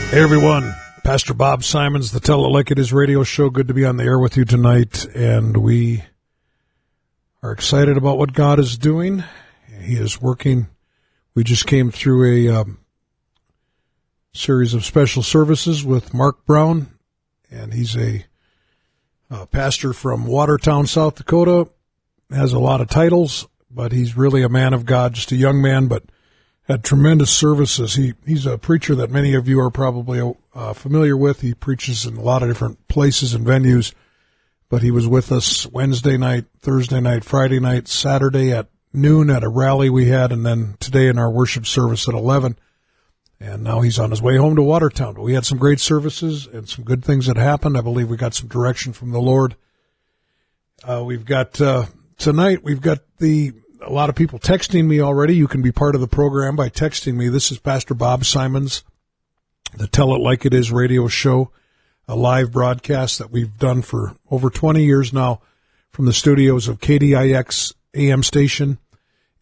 Hey everyone, Pastor Bob Simons, the Tell It Like It Is radio show. Good to be on the air with you tonight, and we are excited about what God is doing. He is working. We just came through a series of special services with Mark Brown, and he's a pastor from Watertown, South Dakota, has a lot of titles, but he's really a man of God, just a young man, but had tremendous services. He's a preacher that many of you are probably familiar with. He preaches in a lot of different places and venues, but he was with us Wednesday night, Thursday night, Friday night, Saturday at noon at a rally we had, and then today in our worship service at 11. And now he's on his way home to Watertown. But we had some great services and some good things that happened. I believe we got some direction from the Lord. Tonight we've got a lot of people texting me already. You can be part of the program by texting me. This is Pastor Bob Simons, the Tell It Like It Is radio show, a live broadcast that we've done for over 20 years now from the studios of KDIX AM station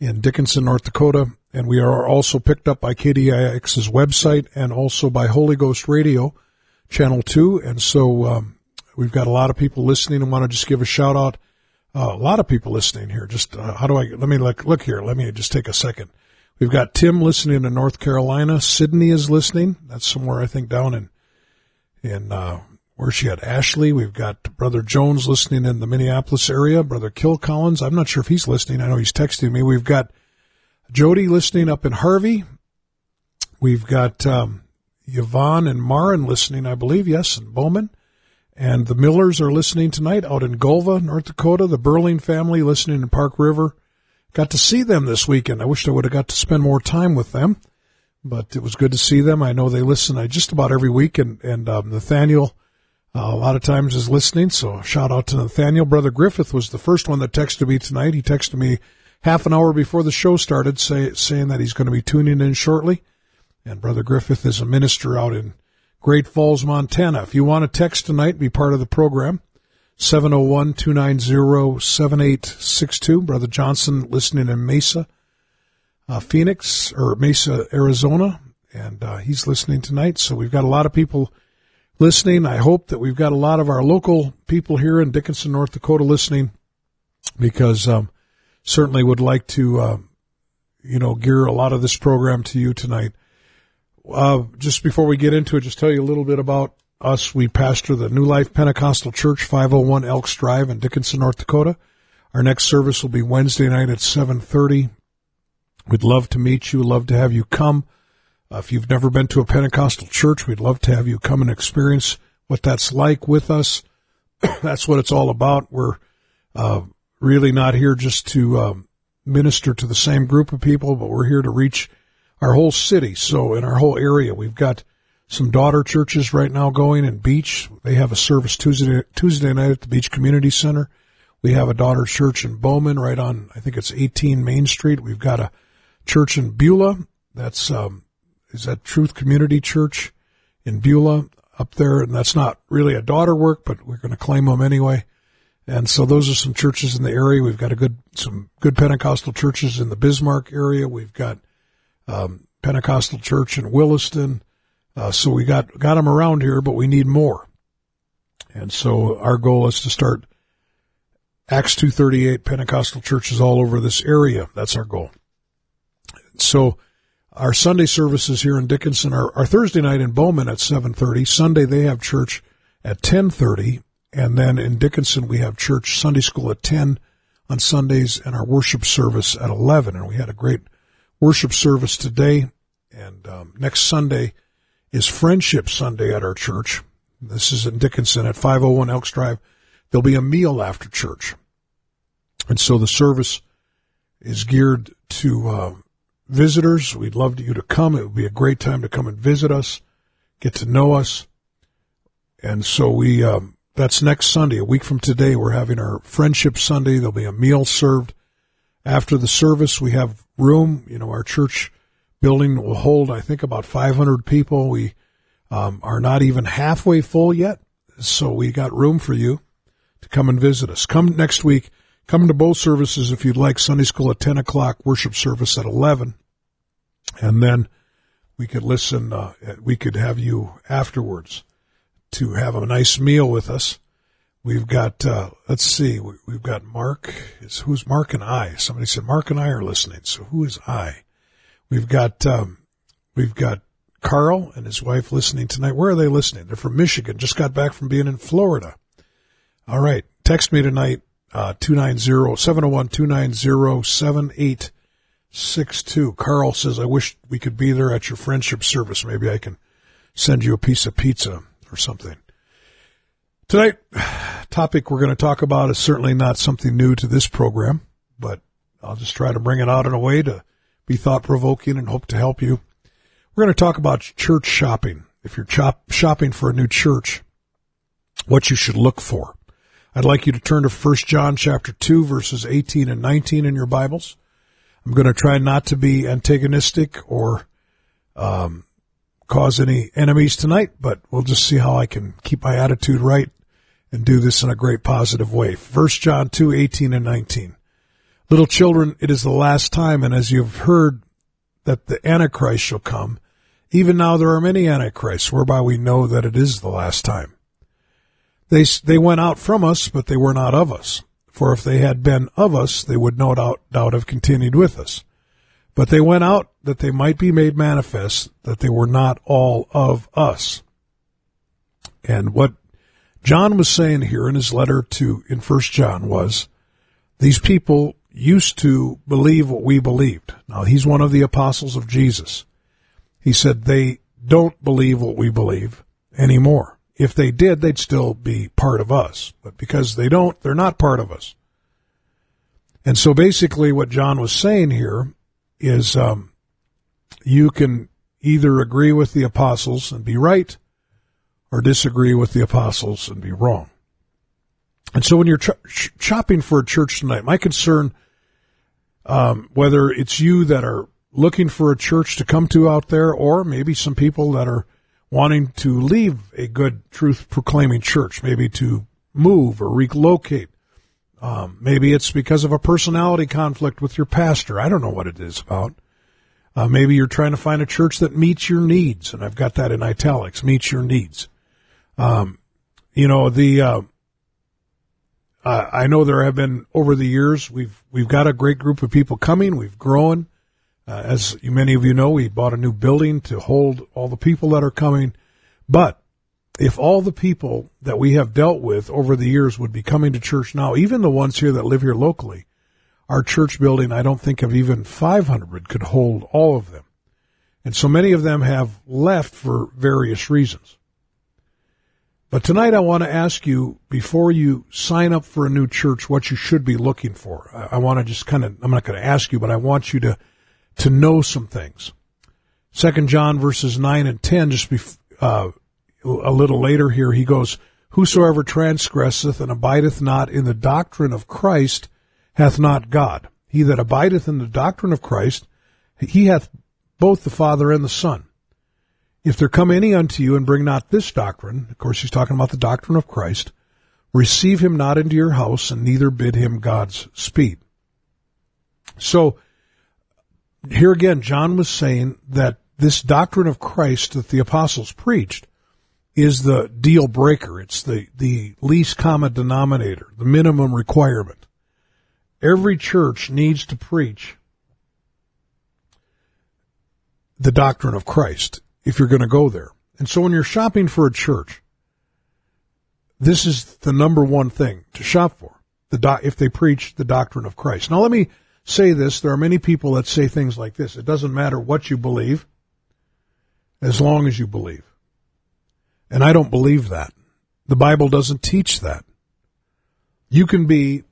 in Dickinson, North Dakota. And we are also picked up by KDIX's website and also by Holy Ghost Radio, Channel 2. And so we've got a lot of people listening and want to just give a shout out. a lot of people listening here. Just let me just take a second. We've got Tim listening in North Carolina. Sydney is listening. That's somewhere I think down in where's she at? Ashley. We've got Brother Jones listening in the Minneapolis area. Brother Kilcollins. I'm not sure if he's listening. I know he's texting me. We've got Jody listening up in Harvey. We've got Yvonne and Marin listening, I believe. Yes, and Bowman. And the Millers are listening tonight out in Golva, North Dakota. The Burling family listening in Park River. Got to see them this weekend. I wished I would have got to spend more time with them, but it was good to see them. I know they listen just about every week, and Nathaniel a lot of times is listening, so shout out to Nathaniel. Brother Griffith was the first one that texted me tonight. He texted me half an hour before the show started saying that he's going to be tuning in shortly, and Brother Griffith is a minister out in Great Falls, Montana. If you want to text tonight, be part of the program. 701-290-7862. Brother Johnson listening in Mesa, Phoenix, or Mesa, Arizona, and he's listening tonight. So we've got a lot of people listening. I hope that we've got a lot of our local people here in Dickinson, North Dakota listening, because certainly would like to, gear a lot of this program to you tonight. Just before we get into it, just tell you a little bit about us. We pastor the New Life Pentecostal Church, 501 Elks Drive in Dickinson, North Dakota. Our next service will be Wednesday night at 7:30. We'd love to meet you. Love to have you come. If you've never been to a Pentecostal church, we'd love to have you come and experience what that's like with us. That's what it's all about. We're really not here just to minister to the same group of people, but we're here to reach our whole city. So in our whole area, we've got some daughter churches right now going in Beach. They have a service Tuesday night at the Beach Community Center. We have a daughter church in Bowman right on, I think it's 18 Main Street. We've got a church in Beulah. That's, is that Truth Community Church in Beulah up there? And that's not really a daughter work, but we're going to claim them anyway. And so those are some churches in the area. We've got some good Pentecostal churches in the Bismarck area. We've got, Pentecostal church in Williston. So we got them around here, but we need more. And so our goal is to start Acts 2:38 Pentecostal churches all over this area. That's our goal. So our Sunday services here in Dickinson are Thursday night in Bowman at 7:30. Sunday they have church at 10:30. And then in Dickinson we have church Sunday school at 10 on Sundays and our worship service at 11. And we had a great worship service today. And next Sunday is Friendship Sunday at our church. This is in Dickinson at 501 Elks Drive. There'll be a meal after church. And so the service is geared to visitors. We'd love you to come. It would be a great time to come and visit us, get to know us. And so we that's next Sunday, a week from today. We're having our Friendship Sunday. There'll be a meal served. After the service, we have room. Our church building will hold, I think, about 500 people. We are not even halfway full yet, so we got room for you to come and visit us. Come next week. Come to both services if you'd like. Sunday school at 10 o'clock, worship service at 11, and then we could listen. We could have you afterwards to have a nice meal with us. We've got, we've got Mark. Who's Mark and I? Somebody said Mark and I are listening, so who is I? We've got Carl and his wife listening tonight. Where are they listening? They're from Michigan. Just got back from being in Florida. All right. Text me tonight, 701-290-7862. Carl says, I wish we could be there at your friendship service. Maybe I can send you a piece of pizza or something. Tonight, topic we're going to talk about is certainly not something new to this program, but I'll just try to bring it out in a way to be thought-provoking and hope to help you. We're going to talk about church shopping. If you're shopping for a new church, what you should look for. I'd like you to turn to 1 John chapter 2, verses 18 and 19 in your Bibles. I'm going to try not to be antagonistic or cause any enemies tonight, but we'll just see how I can keep my attitude right and do this in a great positive way. 1 John 2, 18 and 19. Little children, it is the last time, and as you have heard that the Antichrist shall come, even now there are many Antichrists, whereby we know that it is the last time. They went out from us, but they were not of us. for if they had been of us, they would no doubt have continued with us. But they went out that they might be made manifest, that they were not all of us. And what John was saying here in his letter in 1 John was, these people used to believe what we believed. Now, he's one of the apostles of Jesus. He said they don't believe what we believe anymore. If they did, they'd still be part of us. But because they don't, they're not part of us. And so basically what John was saying here is you can either agree with the apostles and be right, or disagree with the apostles and be wrong. And so when you're shopping for a church tonight, my concern, whether it's you that are looking for a church to come to out there, or maybe some people that are wanting to leave a good truth-proclaiming church, maybe to move or relocate. Maybe it's because of a personality conflict with your pastor. I don't know what it is about. Maybe you're trying to find a church that meets your needs, and I've got that in italics, meets your needs. I know there have been, over the years, we've got a great group of people coming. We've grown. As many of you know, we bought a new building to hold all the people that are coming. But if all the people that we have dealt with over the years would be coming to church now, even the ones here that live here locally, our church building, I don't think of even 500 could hold all of them. And so many of them have left for various reasons. But tonight I want to ask you, before you sign up for a new church, what you should be looking for. I want to just I'm not going to ask you, but I want you to know some things. 2 John verses 9 and 10, a little later here, he goes, "Whosoever transgresseth and abideth not in the doctrine of Christ hath not God. He that abideth in the doctrine of Christ, he hath both the Father and the Son. If there come any unto you and bring not this doctrine," of course he's talking about the doctrine of Christ, "receive him not into your house, and neither bid him God's speed." So here again, John was saying that this doctrine of Christ that the apostles preached is the deal breaker. It's the least common denominator, the minimum requirement. Every church needs to preach the doctrine of Christ if you're going to go there. And so when you're shopping for a church, this is the number one thing to shop for, if they preach the doctrine of Christ. Now let me say this. There are many people that say things like this: it doesn't matter what you believe, as long as you believe. And I don't believe that. The Bible doesn't teach that. You can be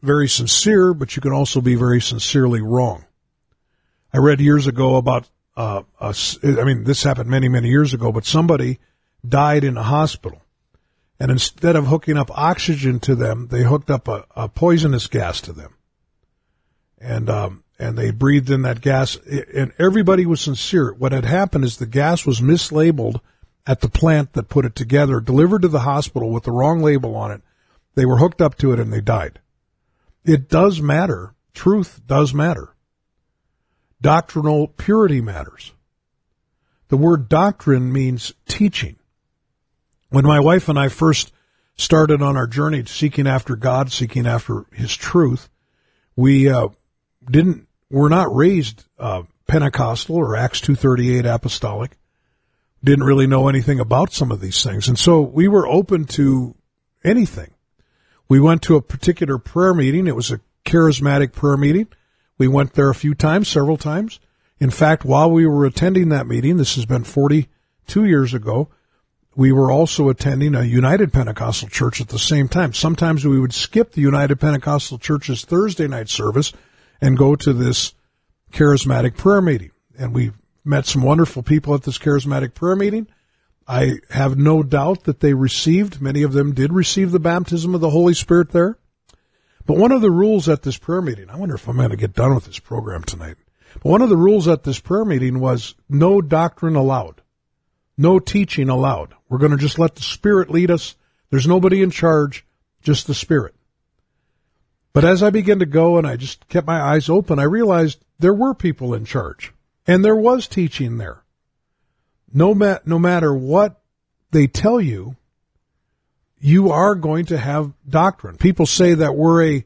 very sincere, but you can also be very sincerely wrong. I read years ago about this happened many, many years ago, but somebody died in a hospital. And instead of hooking up oxygen to them, they hooked up a poisonous gas to them. And they breathed in that gas, and everybody was sincere. What had happened is the gas was mislabeled at the plant that put it together, delivered to the hospital with the wrong label on it. They were hooked up to it, and they died. It does matter. Truth does matter. Doctrinal purity matters. The word doctrine means teaching. When my wife and I first started on our journey seeking after God, seeking after His truth, we're not raised Pentecostal or Acts 2:38 apostolic. Didn't really know anything about some of these things. And so we were open to anything. We went to a particular prayer meeting. It was a charismatic prayer meeting. We went there several times. In fact, while we were attending that meeting, this has been 42 years ago, we were also attending a United Pentecostal Church at the same time. Sometimes we would skip the United Pentecostal Church's Thursday night service and go to this charismatic prayer meeting. And we met some wonderful people at this charismatic prayer meeting. I have no doubt that many of them did receive the baptism of the Holy Spirit there. But one of the rules at this prayer meeting, I wonder if I'm going to get done with this program tonight, but one of the rules at this prayer meeting was no doctrine allowed, no teaching allowed. We're going to just let the Spirit lead us. There's nobody in charge, just the Spirit. But as I began to go and I just kept my eyes open, I realized there were people in charge. And there was teaching there. No matter what they tell you, you are going to have doctrine. People say that we're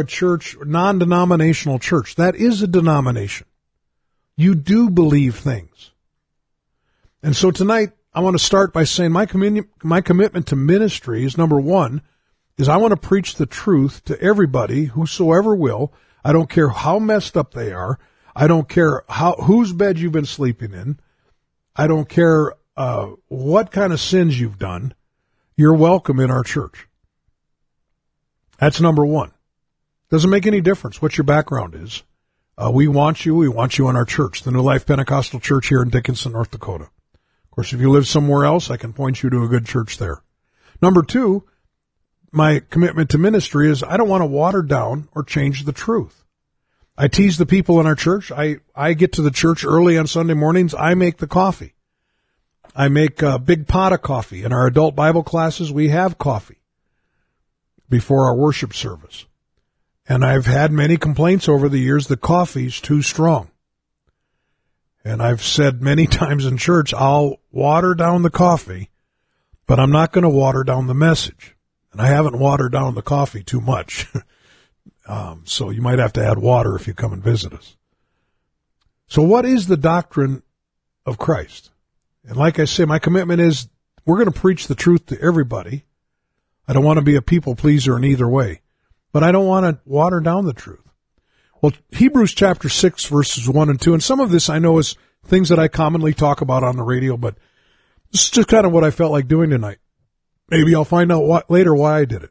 a church, non-denominational church. That is a denomination. You do believe things. And so tonight, I want to start by saying my commitment to ministry is, number one, is I want to preach the truth to everybody, whosoever will. I don't care how messed up they are. I don't care whose bed you've been sleeping in. I don't care what kind of sins you've done. You're welcome in our church. That's number one. Doesn't make any difference what your background is. We want you. We want you in our church, the New Life Pentecostal Church here in Dickinson, North Dakota. Of course, if you live somewhere else, I can point you to a good church there. Number two, my commitment to ministry is I don't want to water down or change the truth. I tease the people in our church. I get to the church early on Sunday mornings. I make the coffee. I make a big pot of coffee. In our adult Bible classes, we have coffee before our worship service. And I've had many complaints over the years that coffee's too strong. And I've said many times in church, I'll water down the coffee, but I'm not going to water down the message. And I haven't watered down the coffee too much. So you might have to add water if you come and visit us. So what is the doctrine of Christ? And like I say, my commitment is we're going to preach the truth to everybody. I don't want to be a people pleaser in either way, but I don't want to water down the truth. Well, Hebrews chapter 6, verses 1 and 2, and some of this I know is things that I commonly talk about on the radio, but this is just kind of what I felt like doing tonight. Maybe I'll find out later why I did it.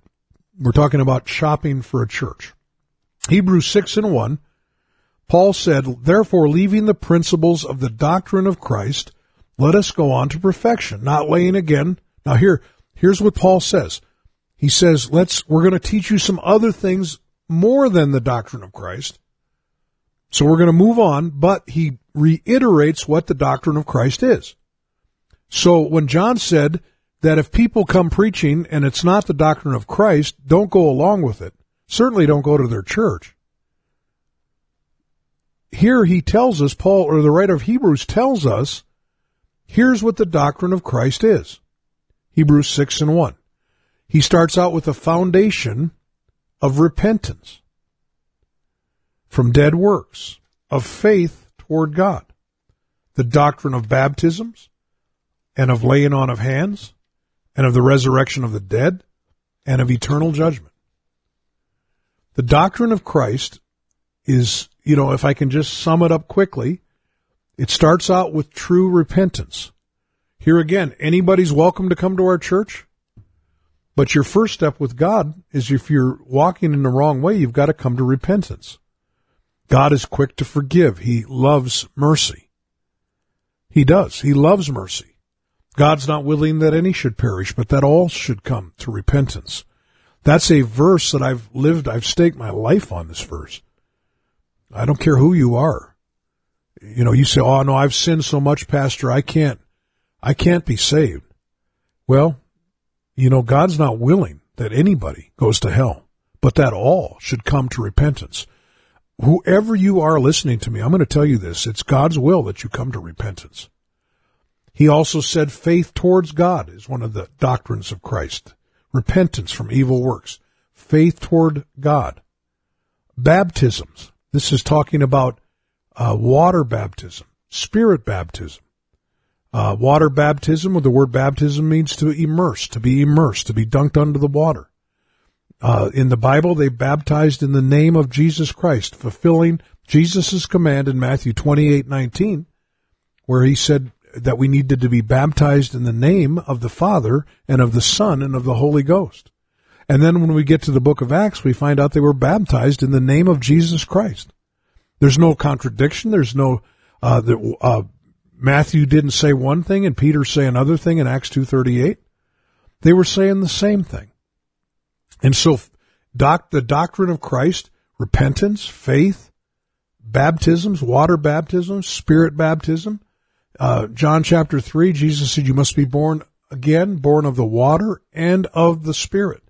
We're talking about shopping for a church. Hebrews 6 and 1, Paul said, "Therefore, leaving the principles of the doctrine of Christ, let us go on to perfection, not laying again." Now here's what Paul says. He says, we're going to teach you some other things more than the doctrine of Christ. So we're going to move on, but he reiterates what the doctrine of Christ is. So when John said that if people come preaching and it's not the doctrine of Christ, don't go along with it. Certainly don't go to their church. Here he tells us, Paul, or the writer of Hebrews tells us, here's what the doctrine of Christ is. Hebrews 6 and 1. He starts out with a foundation of repentance from dead works, of faith toward God, the doctrine of baptisms, and of laying on of hands, and of the resurrection of the dead, and of eternal judgment. The doctrine of Christ is, if I can just sum it up quickly, it starts out with true repentance. Here again, anybody's welcome to come to our church. But your first step with God is if you're walking in the wrong way, you've got to come to repentance. God is quick to forgive. He loves mercy. He does. He loves mercy. God's not willing that any should perish, but that all should come to repentance. That's a verse that I've staked my life on this verse. I don't care who you are. You say, "Oh no, I've sinned so much, Pastor, I can't be saved." Well, God's not willing that anybody goes to hell, but that all should come to repentance. Whoever you are listening to me, I'm going to tell you this. It's God's will that you come to repentance. He also said faith towards God is one of the doctrines of Christ. Repentance from evil works. Faith toward God. Baptisms. This is talking about water baptism, spirit baptism. Water baptism, the word baptism means to immerse, to be dunked under the water. In the Bible, they baptized in the name of Jesus Christ, fulfilling Jesus' command in Matthew 28:19, where he said that we needed to be baptized in the name of the Father and of the Son and of the Holy Ghost. And then when we get to the book of Acts, we find out they were baptized in the name of Jesus Christ. There's no contradiction. There's no Matthew didn't say one thing and Peter say another thing in Acts 2:38. They were saying the same thing. And so the doctrine of Christ, repentance, faith, baptisms, water baptism, spirit baptism. John chapter 3, Jesus said you must be born again, born of the water and of the Spirit.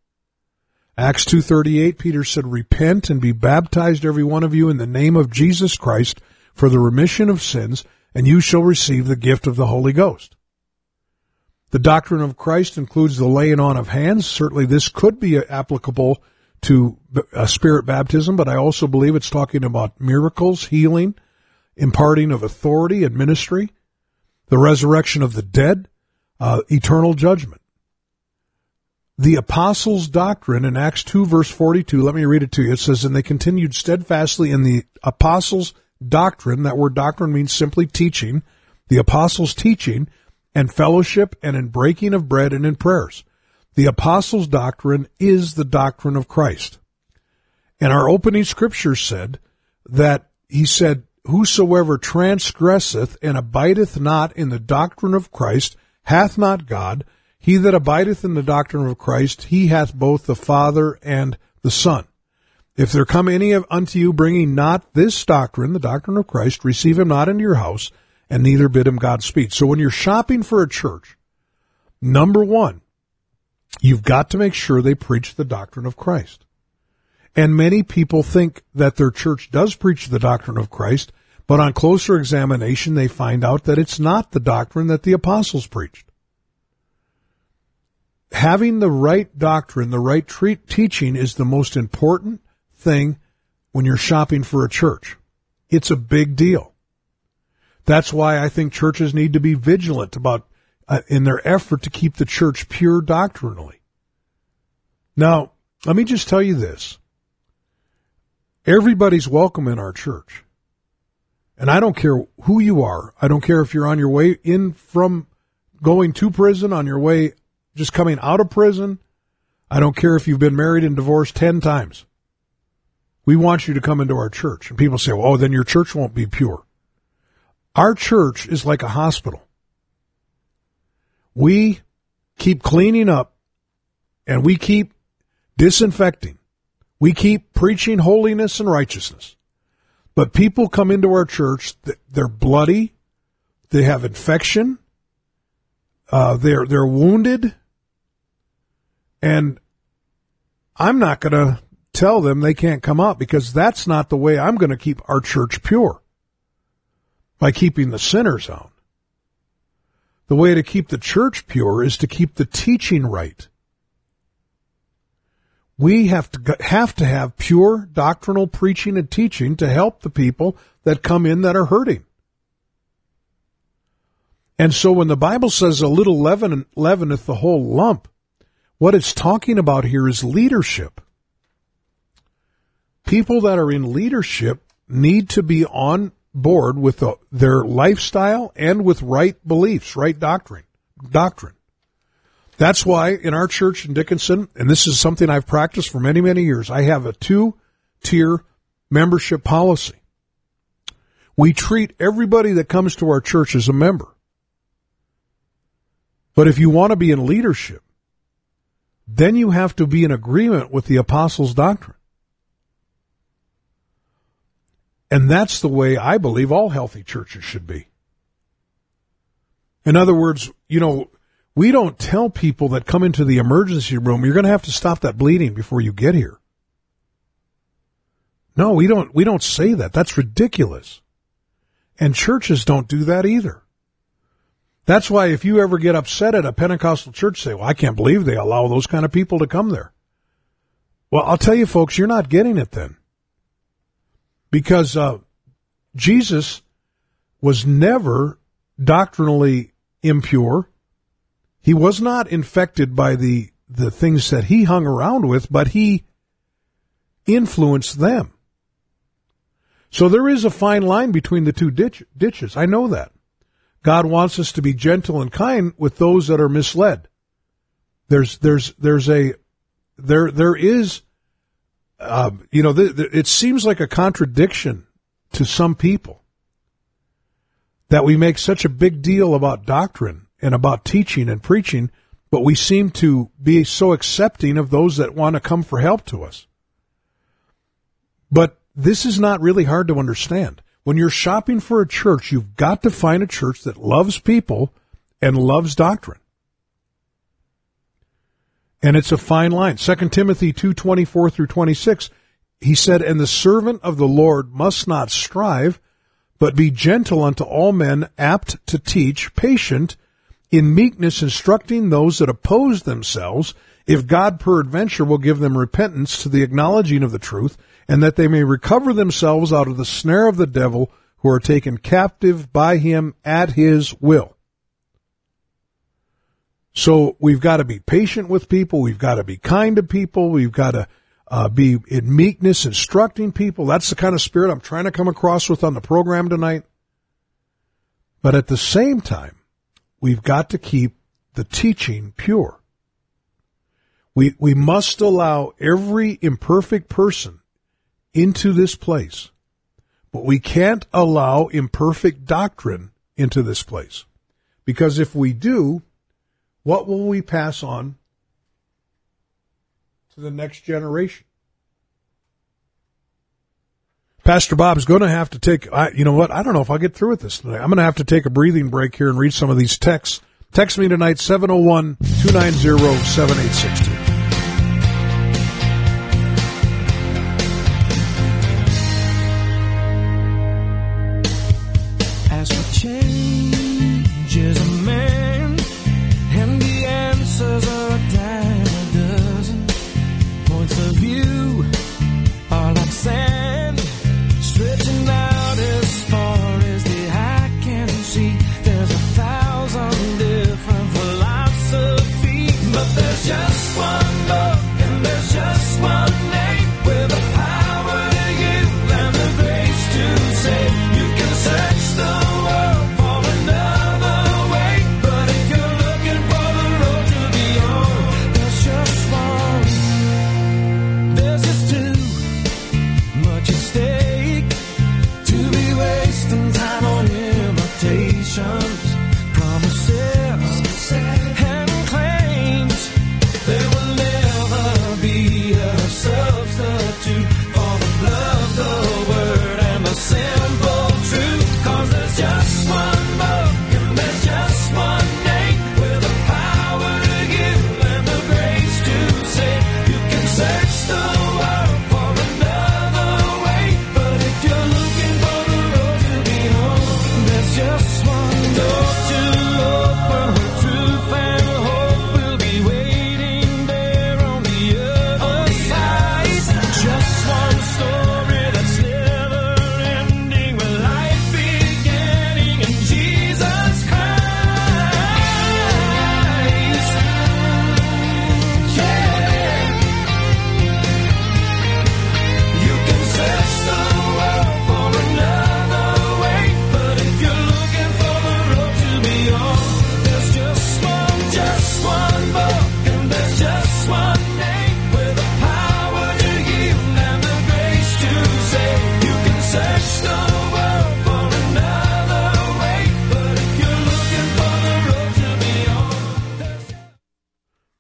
Acts 2:38, Peter said, "Repent and be baptized, every one of you, in the name of Jesus Christ for the remission of sins, and you shall receive the gift of the Holy Ghost." The doctrine of Christ includes the laying on of hands. Certainly this could be applicable to spirit baptism, but I also believe it's talking about miracles, healing, imparting of authority and ministry, the resurrection of the dead, eternal judgment. The Apostles' Doctrine in Acts 2, verse 42, let me read it to you. It says, and they continued steadfastly in the Apostles' Doctrine. That word doctrine means simply teaching, the Apostles' teaching, and fellowship, and in breaking of bread and in prayers. The Apostles' Doctrine is the doctrine of Christ. And our opening scripture said that he said, whosoever transgresseth and abideth not in the doctrine of Christ hath not God. He that abideth in the doctrine of Christ, he hath both the Father and the Son. If there come any unto you bringing not this doctrine, the doctrine of Christ, receive him not into your house, and neither bid him Godspeed. So when you're shopping for a church, number one, you've got to make sure they preach the doctrine of Christ. And many people think that their church does preach the doctrine of Christ, but on closer examination, they find out that it's not the doctrine that the apostles preached. Having the right doctrine, the right teaching is the most important thing when you're shopping for a church. It's a big deal. That's why I think churches need to be vigilant about in their effort to keep the church pure doctrinally. Now, let me just tell you this. Everybody's welcome in our church. And I don't care who you are. I don't care if you're on your way in from going to prison, on your way just coming out of prison. I don't care if you've been married and divorced 10 times. We want you to come into our church. And people say, well, then your church won't be pure. Our church is like a hospital. We keep cleaning up, and we keep disinfecting. We keep preaching holiness and righteousness. But people come into our church, they're bloody, they have infection, they're wounded, and I'm not going to tell them they can't come out, because that's not the way I'm going to keep our church pure, by keeping the sinners out. The way to keep the church pure is to keep the teaching right. We have to have pure doctrinal preaching and teaching to help the people that come in that are hurting. And so when the Bible says a little leaven leaveneth the whole lump, what it's talking about here is leadership. People that are in leadership need to be on board with their lifestyle and with right beliefs, right doctrine. That's why in our church in Dickinson, and this is something I've practiced for many, many years, I have a 2-tier membership policy. We treat everybody that comes to our church as a member. But if you want to be in leadership, then you have to be in agreement with the Apostles' Doctrine. And that's the way I believe all healthy churches should be. In other words, you know, we don't tell people that come into the emergency room, you're going to have to stop that bleeding before you get here. No, we don't say that. That's ridiculous. And churches don't do that either. That's why if you ever get upset at a Pentecostal church, say, well, I can't believe they allow those kind of people to come there. Well, I'll tell you, folks, you're not getting it then. Because Jesus was never doctrinally impure. He was not infected by the things that he hung around with, but he influenced them. So there is a fine line between the two ditches. I know that. God wants us to be gentle and kind with those that are misled. It seems like a contradiction to some people that we make such a big deal about doctrine and about teaching and preaching, but we seem to be so accepting of those that want to come for help to us. But this is not really hard to understand. When you're shopping for a church, you've got to find a church that loves people and loves doctrine. And it's a fine line. 2 Timothy 2:24 through 26, he said, and the servant of the Lord must not strive, but be gentle unto all men, apt to teach, patient, in meekness instructing those that oppose themselves, if God peradventure will give them repentance to the acknowledging of the truth, and that they may recover themselves out of the snare of the devil, who are taken captive by him at his will. So we've got to be patient with people. We've got to be kind to people. We've got to be in meekness instructing people. That's the kind of spirit I'm trying to come across with on the program tonight. But at the same time, we've got to keep the teaching pure. We must allow every imperfect person into this place, but we can't allow imperfect doctrine into this place, because if we do, what will we pass on to the next generation? Pastor Bob is going to have to take, you know what, I don't know if I'll get through with this tonight. I'm going to have to take a breathing break here and read some of these texts. Text me tonight, 701-290-7862.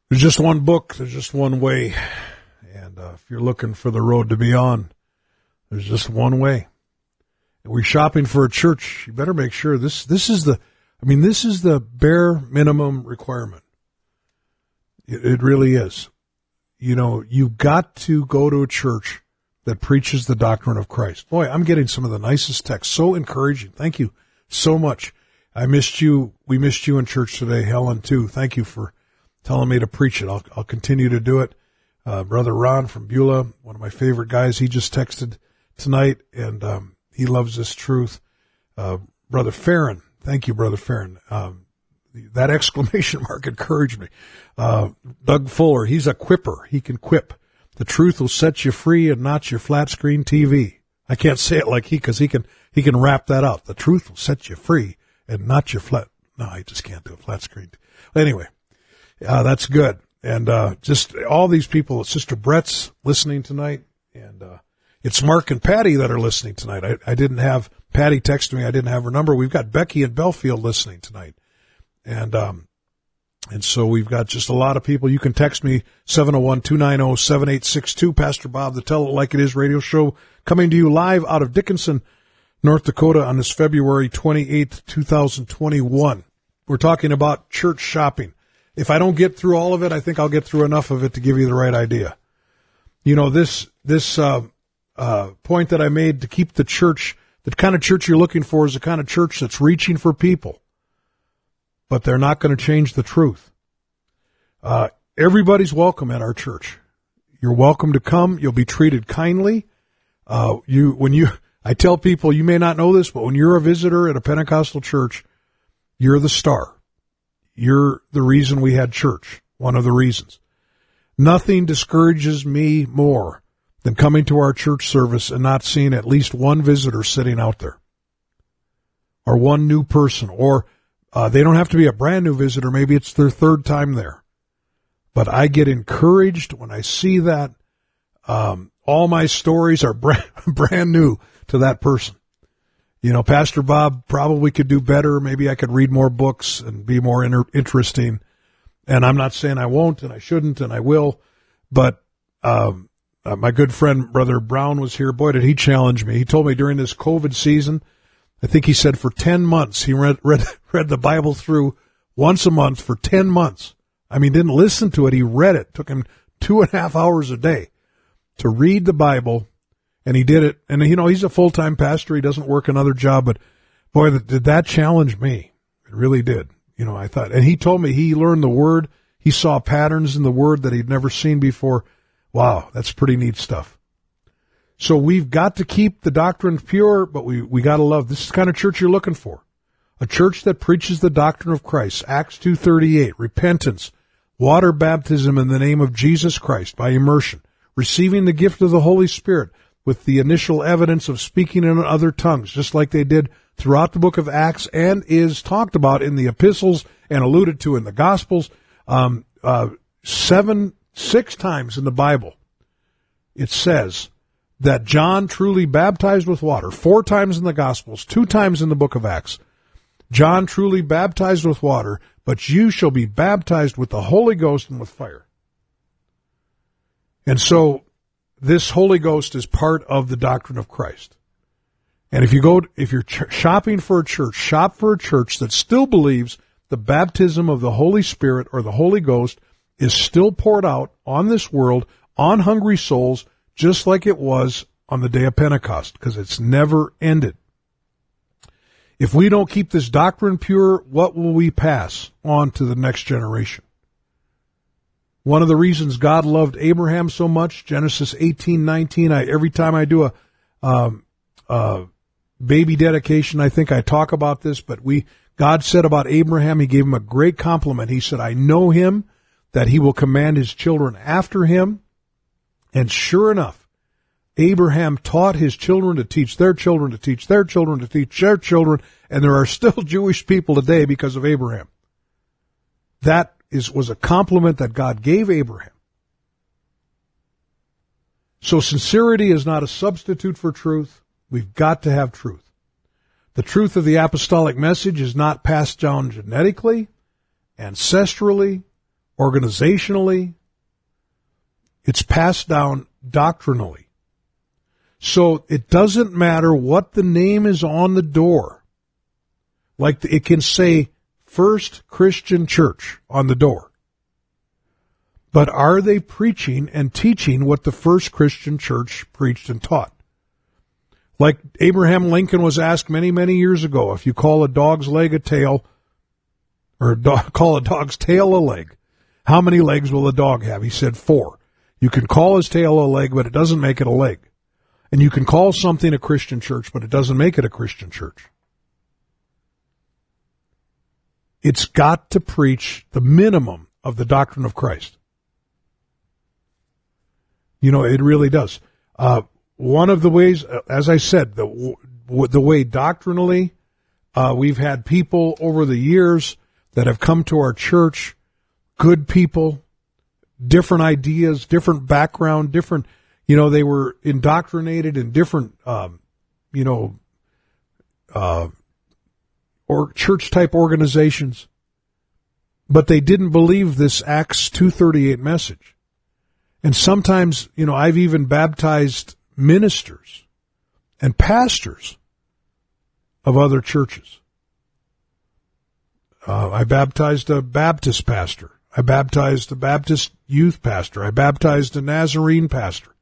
There's just one book, there's just one way, and if you're looking for the road to be on, there's just one way. And we're shopping for a church. You better make sure this is the, I mean, this is the bare minimum requirement. It really is. You know, you've got to go to a church that preaches the doctrine of Christ. Boy, I'm getting some of the nicest texts. So encouraging. Thank you so much. I missed you. We missed you in church today, Helen, too. Thank you for telling me to preach it. I'll continue to do it. Brother Ron from Beulah, one of my favorite guys, he just texted tonight, and he loves this truth. Brother Farron, thank you, Brother Farron. That exclamation mark encouraged me. Doug Fuller, he's a quipper. He can quip. The truth will set you free and not your flat screen TV. I can't say it like he, because he can wrap that up. The truth will set you free and not your flat. No, I just can't do a flat screen. Anyway. That's good. And just all these people, Sister Brett's listening tonight, and it's Mark and Patty that are listening tonight. I didn't have Patty text me. I didn't have her number. We've got Becky and Belfield listening tonight. And so we've got just a lot of people. You can text me, 701-290-7862. Pastor Bob, the Tell It Like It Is radio show, coming to you live out of Dickinson, North Dakota on this February 28th, 2021. We're talking about church shopping. If I don't get through all of it, I think I'll get through enough of it to give you the right idea. You know, this point that I made to keep the church, the kind of church you're looking for is the kind of church that's reaching for people. but they're not going to change the truth. Everybody's welcome at our church. You're welcome to come. You'll be treated kindly. I tell people, you may not know this, but when you're a visitor at a Pentecostal church, you're the star. You're the reason we had church, one of the reasons. Nothing discourages me more than coming to our church service and not seeing at least one visitor sitting out there, or one new person, or they don't have to be a brand new visitor. Maybe it's their third time there. But I get encouraged when I see that. All my stories are brand new to that person. You know, Pastor Bob probably could do better. Maybe I could read more books and be more interesting. And I'm not saying I won't and I shouldn't and I will. But my good friend, Brother Brown, was here. Boy, did he challenge me. He told me during this COVID season, I think he said for 10 months, he read the Bible through once a month for 10 months. I mean, didn't listen to it. He read it. Took him 2.5 hours a day to read the Bible. And he did it. And, you know, he's a full-time pastor. He doesn't work another job. But, boy, did that challenge me. It really did. You know, I thought. And he told me he learned the Word. He saw patterns in the Word that he'd never seen before. Wow, that's pretty neat stuff. So we've got to keep the doctrine pure, but we got to love. This is the kind of church you're looking for. A church that preaches the doctrine of Christ. Acts 2:38, repentance, water baptism in the name of Jesus Christ by immersion, receiving the gift of the Holy Spirit, with the initial evidence of speaking in other tongues, just like they did throughout the book of Acts and is talked about in the epistles and alluded to in the Gospels, 6 times in the Bible. It says that John truly baptized with water, 4 times in the Gospels, 2 times in the book of Acts. John truly baptized with water, but you shall be baptized with the Holy Ghost and with fire. And so, this Holy Ghost is part of the doctrine of Christ. And if you're shopping for a church, shop for a church that still believes the baptism of the Holy Spirit or the Holy Ghost is still poured out on this world, on hungry souls, just like it was on the day of Pentecost, because it's never ended. If we don't keep this doctrine pure, what will we pass on to the next generation? One of the reasons God loved Abraham so much, Genesis 18:19. Every time I do a baby dedication, I think I talk about this. But God said about Abraham, He gave him a great compliment. He said, "I know him, that he will command his children after him." And sure enough, Abraham taught his children to teach their children to teach their children to teach their children, and there are still Jewish people today because of Abraham. That was a compliment that God gave Abraham. So sincerity is not a substitute for truth. We've got to have truth. The truth of the apostolic message is not passed down genetically, ancestrally, organizationally. It's passed down doctrinally. So it doesn't matter what the name is on the door. Like it can say, First Christian Church on the door. But are they preaching and teaching what the First Christian Church preached and taught? Like Abraham Lincoln was asked many, many years ago, if you call a dog's leg a tail, or call a dog's tail a leg, how many legs will a dog have? He said 4. You can call his tail a leg, but it doesn't make it a leg. And you can call something a Christian church, but it doesn't make it a Christian church. It's got to preach the minimum of the doctrine of Christ. You know, it really does. One of the ways, as I said, the way doctrinally, we've had people over the years that have come to our church, good people, different ideas, different background, different, you know, they were indoctrinated in different, or church-type organizations, but they didn't believe this Acts 2:38 message. And sometimes, you know, I've even baptized ministers and pastors of other churches. I baptized a Baptist pastor. I baptized a Baptist youth pastor. I baptized a Nazarene pastor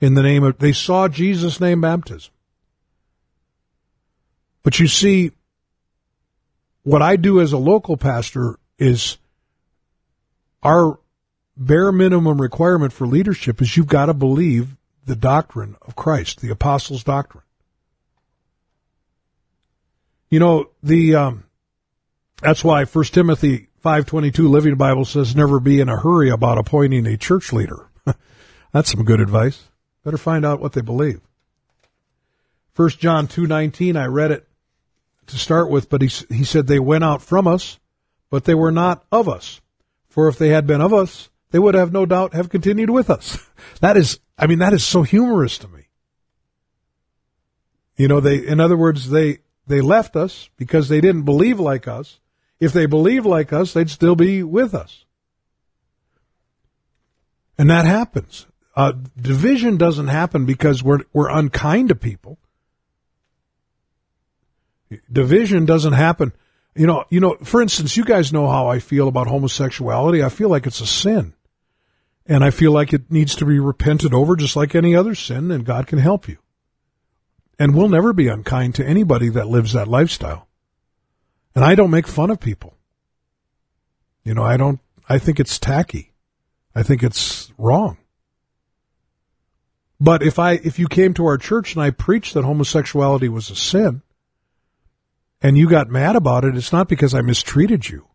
in the name of, they saw Jesus' name baptism. But you see, what I do as a local pastor is our bare minimum requirement for leadership is you've got to believe the doctrine of Christ, the Apostles' Doctrine. You know, that's why 1 Timothy 5:22 Living Bible says never be in a hurry about appointing a church leader. That's some good advice. Better find out what they believe. 1 John 2:19, I read it to start with, but he said they went out from us, but they were not of us. For if they had been of us, they would have no doubt have continued with us. That is so humorous to me. You know, in other words, they left us because they didn't believe like us. If they believed like us, they'd still be with us. And that happens. Division doesn't happen because we're unkind to people. Division doesn't happen. You know. For instance, you guys know how I feel about homosexuality. I feel like it's a sin. And I feel like it needs to be repented over just like any other sin, and God can help you. And we'll never be unkind to anybody that lives that lifestyle. And I don't make fun of people. You know, I think it's tacky. I think it's wrong. But if you came to our church and I preached that homosexuality was a sin, and you got mad about it, it's not because I mistreated you.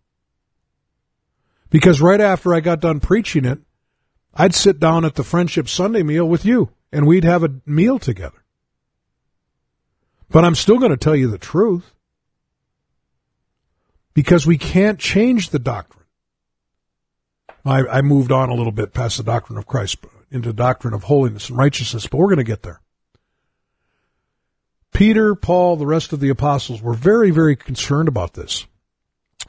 Because right after I got done preaching it, I'd sit down at the Friendship Sunday meal with you, and we'd have a meal together. But I'm still going to tell you the truth, because we can't change the doctrine. I moved on a little bit past the doctrine of Christ into the doctrine of holiness and righteousness, but we're going to get there. Peter, Paul, the rest of the apostles were very, very concerned about this.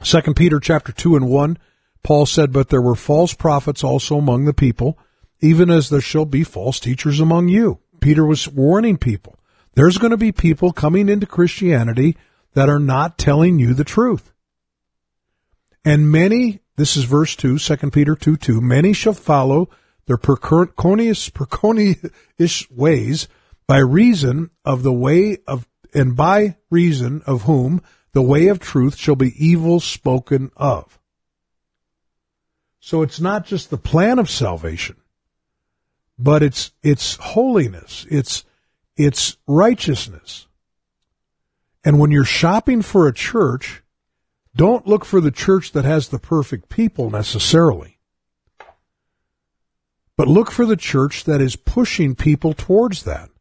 2 Peter chapter 2 and 1, Paul said, "But there were false prophets also among the people, even as there shall be false teachers among you." Peter was warning people. There's going to be people coming into Christianity that are not telling you the truth. And many, this is verse 2, 2 Peter 2:2, many shall follow their preconious ways, by reason of the way of, and by reason of whom the way of truth shall be evil spoken of. So it's not just the plan of salvation, but it's holiness, it's righteousness. And when you're shopping for a church, don't look for the church that has the perfect people necessarily, but look for the church that is pushing people towards that.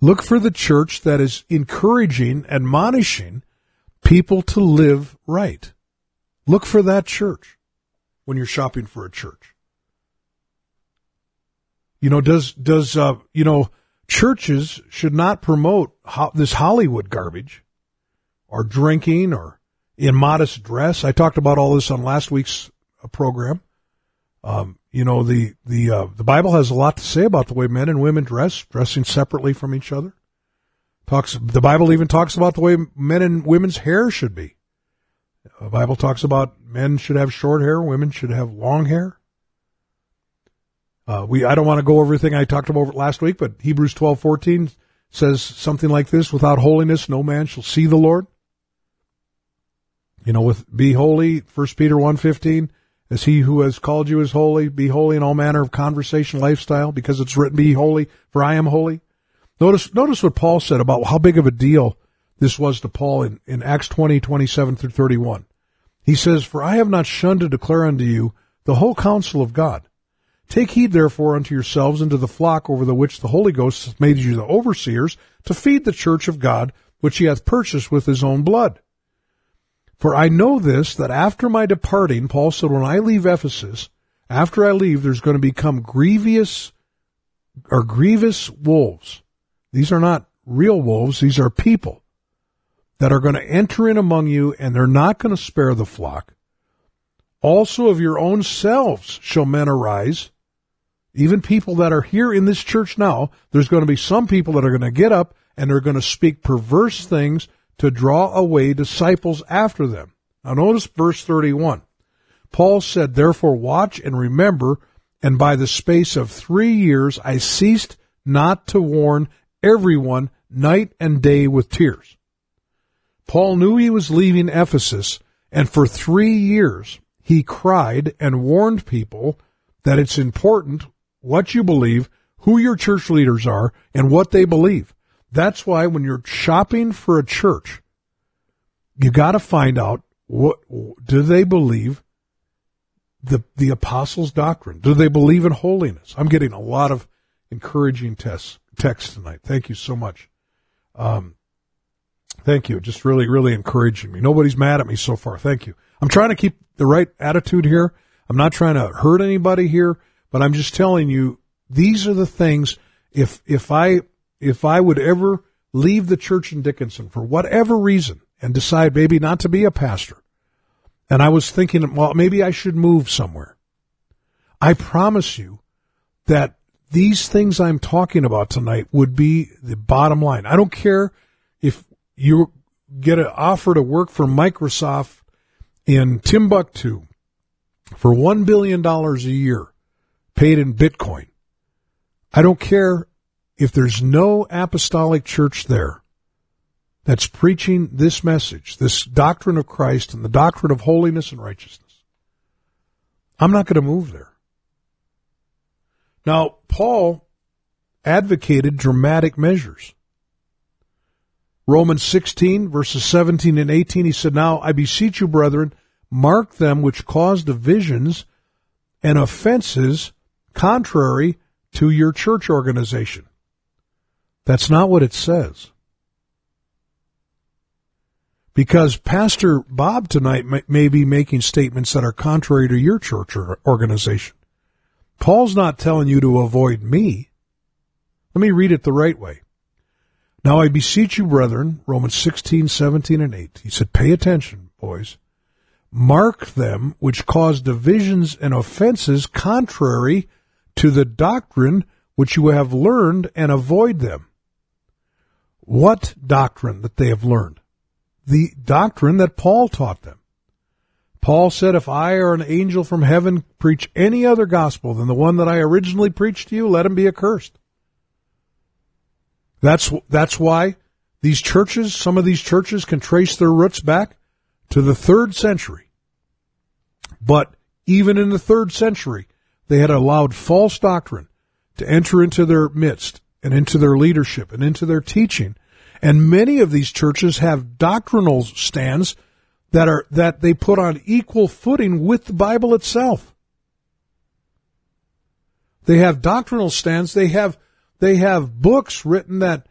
Look for the church that is encouraging, admonishing people to live right. Look for that church when you're shopping for a church. You know, churches should not promote this Hollywood garbage, or drinking, or immodest dress. I talked about all this on last week's program. The Bible has a lot to say about the way men and women dress, dressing separately from each other. The Bible even talks about the way men and women's hair should be. The Bible talks about men should have short hair, women should have long hair. I don't want to go over everything I talked about last week, but Hebrews 12:14 says something like this: "Without holiness, no man shall see the Lord." You know, be holy. 1 Peter 1:15. As he who has called you is holy, be holy in all manner of conversation, lifestyle, because it's written, "Be holy, for I am holy." Notice what Paul said about how big of a deal this was to Paul in Acts 20:27-31. He says, "For I have not shunned to declare unto you the whole counsel of God. Take heed therefore unto yourselves and to the flock over the which the Holy Ghost hath made you the overseers, to feed the church of God, which he hath purchased with his own blood. For I know this, that after my departing," Paul said, "when I leave Ephesus, after I leave, there's going to become grievous wolves." These are not real wolves. These are people that are going to enter in among you, and they're not going to spare the flock. "Also of your own selves shall men arise," even people that are here in this church now. There's going to be some people that are going to get up, and they're going to speak perverse things to draw away disciples after them. Now notice verse 31. Paul said, "Therefore watch and remember, and by the space of 3 years I ceased not to warn everyone night and day with tears. Paul knew he was leaving Ephesus, and for 3 years he cried and warned people that it's important what you believe, who your church leaders are, and what they believe. That's why when you're shopping for a church, you got to find out, what do they believe? The Apostles' Doctrine. Do they believe in holiness? I'm getting a lot of encouraging texts tonight. Thank you so much. Thank you. Just really, really encouraging me. Nobody's mad at me so far. Thank you. I'm trying to keep the right attitude here. I'm not trying to hurt anybody here, but I'm just telling you, these are the things. If I would ever leave the church in Dickinson for whatever reason and decide maybe not to be a pastor, and I was thinking, well, maybe I should move somewhere, I promise you that these things I'm talking about tonight would be the bottom line. I don't care if you get an offer to work for Microsoft in Timbuktu for $1 billion a year paid in Bitcoin. I don't care if there's no apostolic church there that's preaching this message, this doctrine of Christ and the doctrine of holiness and righteousness. I'm not going to move there. Now, Paul advocated dramatic measures. Romans 16, verses 17 and 18, he said, "Now I beseech you, brethren, mark them which cause divisions and offenses contrary to your church organization." That's not what it says. Because Pastor Bob tonight may be making statements that are contrary to your church or organization. Paul's not telling you to avoid me. Let me read it the right way. "Now I beseech you, brethren," Romans 16, 17, and 8. He said, pay attention, boys. "Mark them which cause divisions and offenses contrary to the doctrine which you have learned, and avoid them." What doctrine that they have learned? The doctrine that Paul taught them. Paul said, "If I or an angel from heaven preach any other gospel than the one that I originally preached to you, let him be accursed." That's why these churches, some of these churches, can trace their roots back to the 3rd century. But even in the 3rd century, they had allowed false doctrine to enter into their midst and into their leadership and into their teaching. And many of these churches have doctrinal stands that they put on equal footing with the Bible itself. They have doctrinal stands. They have books written that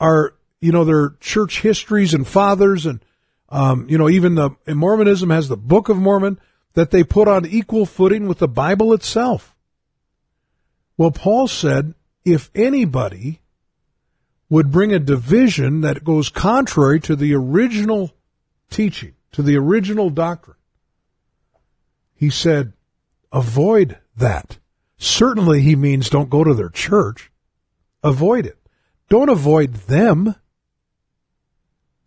are, their church histories and fathers, and even in Mormonism has the Book of Mormon, that they put on equal footing with the Bible itself. Well, Paul said, if anybody would bring a division that goes contrary to the original teaching, to the original doctrine, he said, avoid that. Certainly he means don't go to their church. Avoid it. Don't avoid them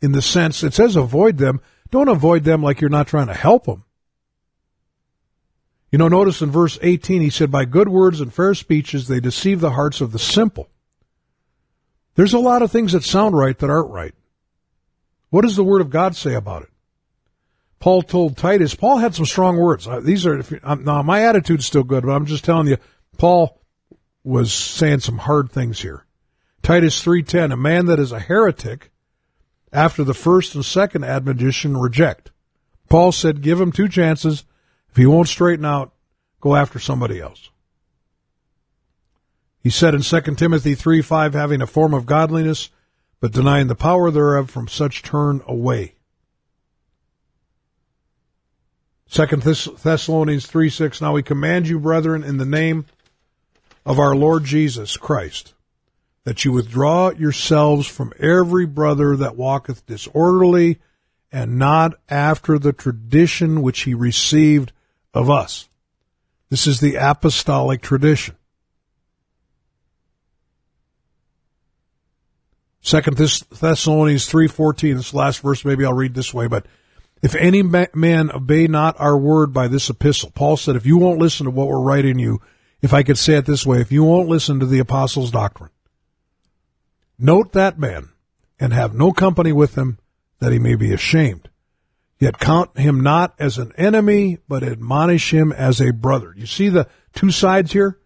in the sense it says avoid them. Don't avoid them like you're not trying to help them. Notice in verse 18, he said, "By good words and fair speeches, they deceive the hearts of the simple." There's a lot of things that sound right that aren't right. What does the Word of God say about it? Paul told Titus, Paul had some strong words. Now my attitude's still good, but I'm just telling you, Paul was saying some hard things here. Titus 3:10, "A man that is a heretic, after the first and second admonition, reject." Paul said, give him 2 chances. If he won't straighten out, go after somebody else. He said in 2 Timothy 3:5, "Having a form of godliness, but denying the power thereof, from such turn away." 2 Thessalonians 3:6, "Now we command you, brethren, in the name of our Lord Jesus Christ, that you withdraw yourselves from every brother that walketh disorderly, and not after the tradition which he received of us." This is the apostolic tradition. 2 Thessalonians 3:14, this last verse maybe I'll read this way, but "If any man obey not our word by this epistle," Paul said, if you won't listen to what we're writing you, if I could say it this way, if you won't listen to the Apostles' Doctrine, note that man and have no company with him, that he may be ashamed. Yet count him not as an enemy, but admonish him as a brother. You see the two sides here?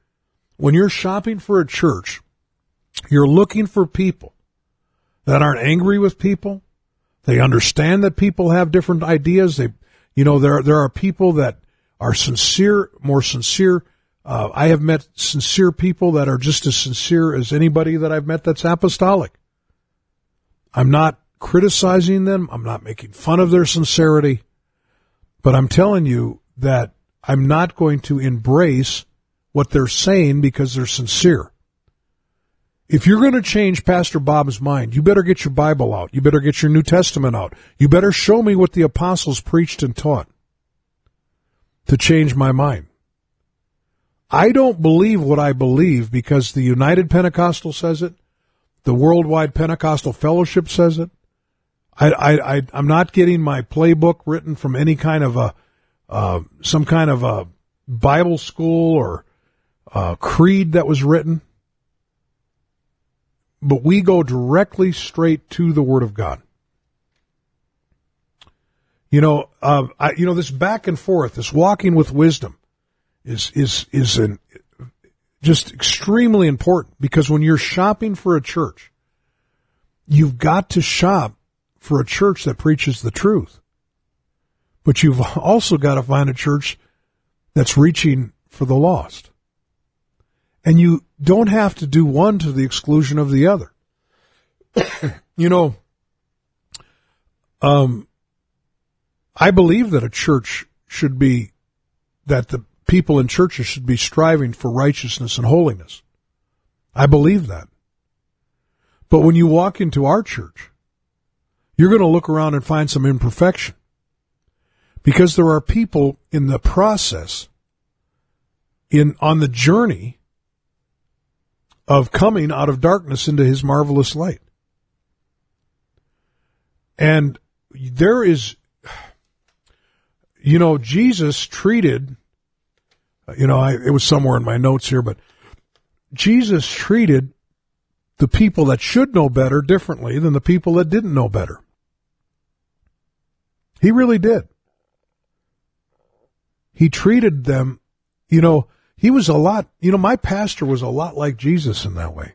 When you're shopping for a church, you're looking for people that aren't angry with people. They understand that people have different ideas. There are people that are sincere, more sincere. I have met sincere people that are just as sincere as anybody that I've met that's apostolic. I'm not criticizing them. I'm not making fun of their sincerity. But I'm telling you that I'm not going to embrace what they're saying because they're sincere. If you're going to change Pastor Bob's mind, you better get your Bible out. You better get your New Testament out. You better show me what the apostles preached and taught to change my mind. I don't believe what I believe because the United Pentecostal says it. The Worldwide Pentecostal Fellowship says it. I'm not getting my playbook written from any kind of some kind of a Bible school or creed that was written. But we go directly straight to the Word of God. This back and forth, this walking with wisdom, is just extremely important, because when you're shopping for a church, you've got to shop for a church that preaches the truth. But you've also got to find a church that's reaching for the lost. And you don't have to do one to the exclusion of the other. I believe that a church should be, that the people in churches should be striving for righteousness and holiness. I believe that. But when you walk into our church, you're going to look around and find some imperfection. Because there are people in the process, on the journey of coming out of darkness into his marvelous light. And there is, Jesus treated, it was somewhere in my notes here, but Jesus treated the people that should know better differently than the people that didn't know better. He really did. He treated them, he was a lot, my pastor was a lot like Jesus in that way.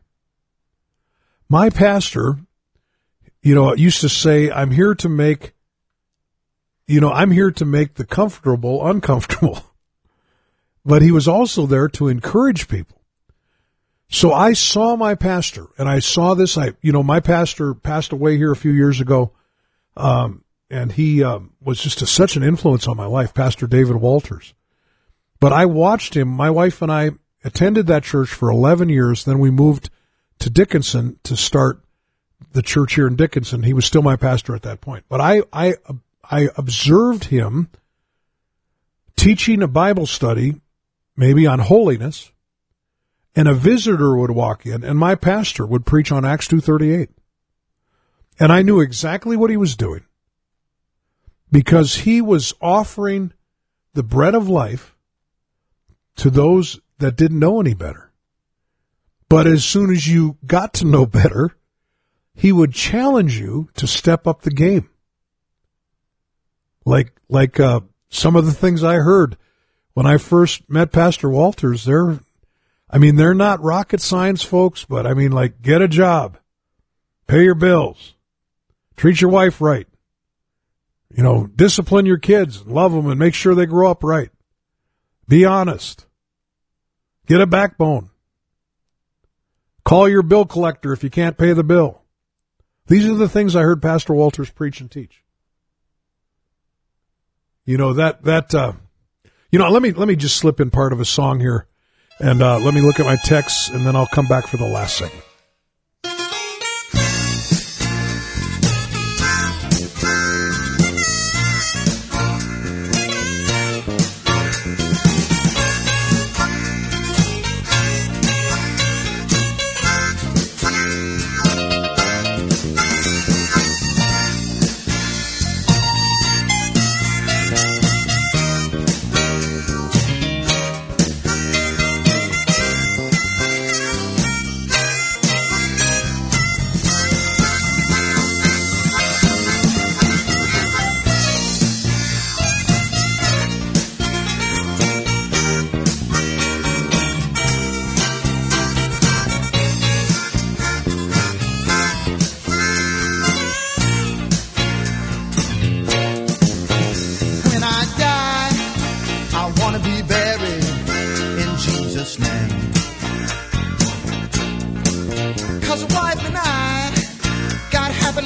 My pastor, used to say, I'm here to make the comfortable uncomfortable. But he was also there to encourage people. So I saw my pastor, and I saw this, my pastor passed away here a few years ago, and he was just such an influence on my life, Pastor David Walters. But I watched him. My wife and I attended that church for 11 years. Then we moved to Dickinson to start the church here in Dickinson. He was still my pastor at that point. But I observed him teaching a Bible study, maybe on holiness, and a visitor would walk in, and my pastor would preach on Acts 2:38. And I knew exactly what he was doing, because he was offering the bread of life to those that didn't know any better. But as soon as you got to know better, he would challenge you to step up the game. Like some of the things I heard when I first met Pastor Walters, they're not rocket science folks, but get a job, pay your bills, treat your wife right, discipline your kids, love them, and make sure they grow up right. Be honest. Get a backbone. Call your bill collector if you can't pay the bill. These are the things I heard Pastor Walters preach and teach. Let me just slip in part of a song here, and let me look at my texts, and then I'll come back for the last segment.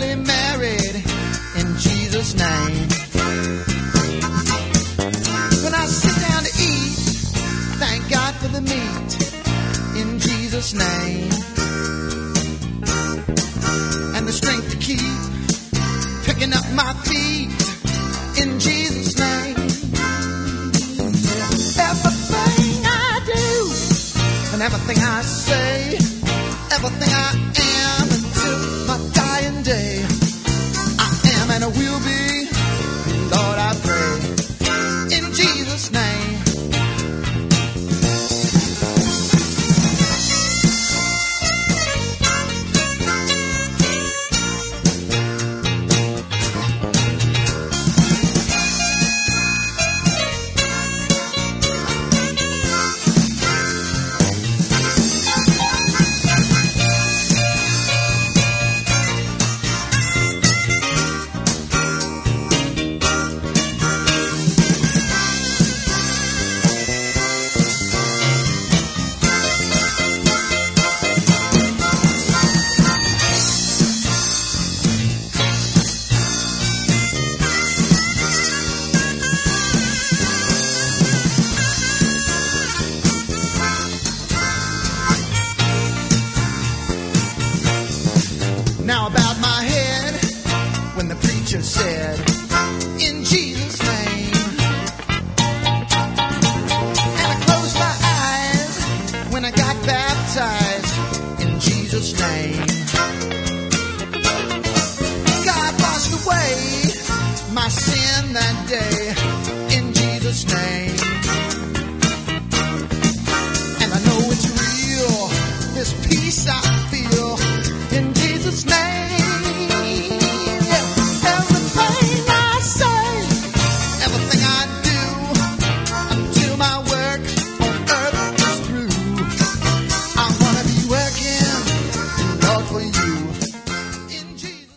happily married in Jesus' name. When I sit down to eat, thank God for the meat in Jesus' name. And the strength to keep picking up my feet in Jesus' name. Everything I do and everything I say, everything I am until my dying day, I am and I will be, Lord, I pray, in Jesus' name.